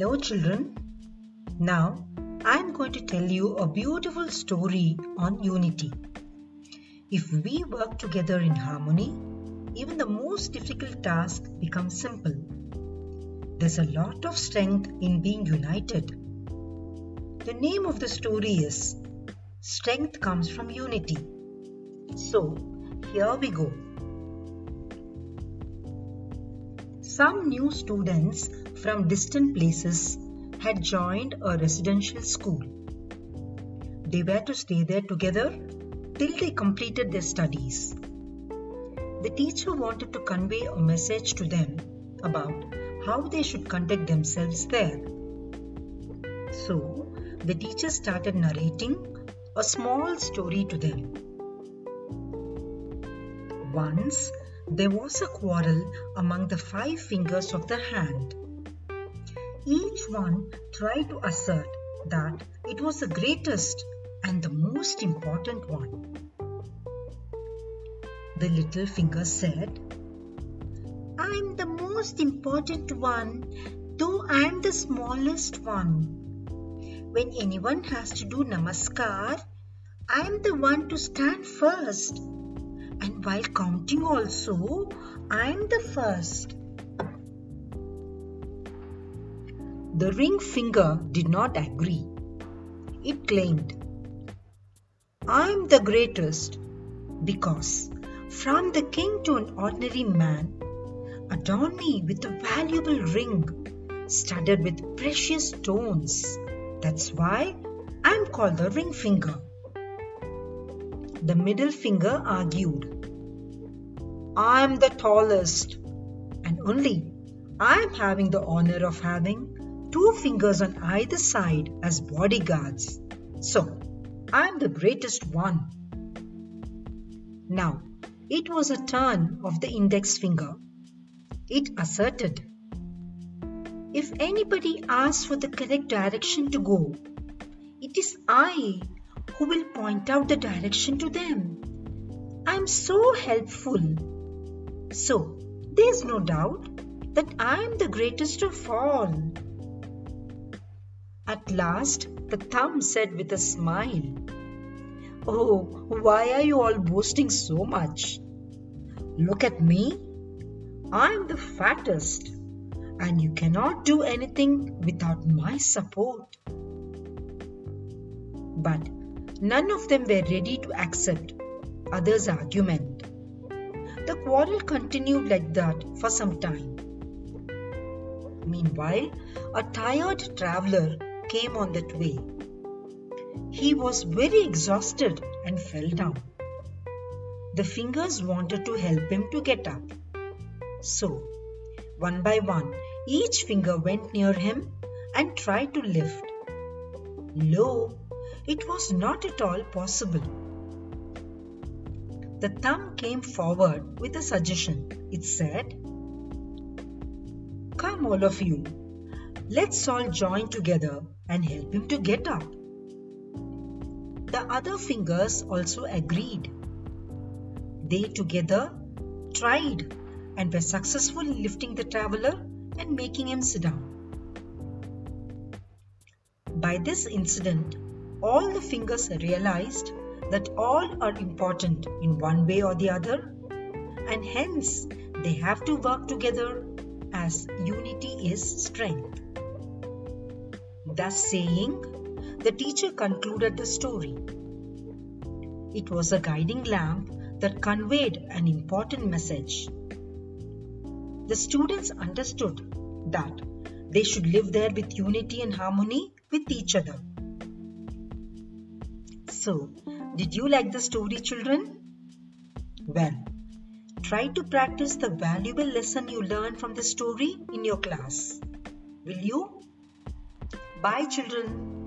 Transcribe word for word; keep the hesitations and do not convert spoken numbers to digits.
Hello children, now I am going to tell you a beautiful story on unity. If we work together in harmony, even the most difficult task becomes simple. There's a lot of strength in being united. The name of the story is Strength Comes from Unity. So, here we go. Some new students from distant places had joined a residential school. They were to stay there together till they completed their studies. The teacher wanted to convey a message to them about how they should conduct themselves there. So, the teacher started narrating a small story to them. Once, there was a quarrel among the five fingers of the hand. Each one tried to assert that it was the greatest and the most important one. The little finger said, "I'm the most important one, though I'm the smallest one. When anyone has to do namaskar, I'm the one to stand first. And while counting also, I'm the first." The ring finger did not agree. It claimed, "I'm the greatest because from the king to an ordinary man, adorn me with a valuable ring studded with precious stones. That's why I'm called the ring finger." The middle finger argued, "I am the tallest, and only I am having the honor of having two fingers on either side as bodyguards, so I am the greatest one." Now, it was a turn of the index finger. It asserted, "If anybody asks for the correct direction to go, it is I who will point out the direction to them. I'm so helpful. So, there's no doubt that I'm the greatest of all." At last, the thumb said with a smile, "Oh, why are you all boasting so much? Look at me. I'm the fattest, and you cannot do anything without my support." But none of them were ready to accept others' argument. The quarrel continued like that for some time. Meanwhile, a tired traveler came on that way. He was very exhausted and fell down. The fingers wanted to help him to get up. So, one by one, each finger went near him and tried to lift. Lo! It was not at all possible. The thumb came forward with a suggestion. It said, "Come all of you, let's all join together and help him to get up." The other fingers also agreed. They together tried and were successful in lifting the traveler and making him sit down. By this incident, all the fingers realized that all are important in one way or the other, and hence they have to work together as unity is strength. Thus saying, the teacher concluded the story. It was a guiding lamp that conveyed an important message. The students understood that they should live there with unity and harmony with each other. So, did you like the story, children? Well, try to practice the valuable lesson you learned from the story in your class. Will you? Bye, children.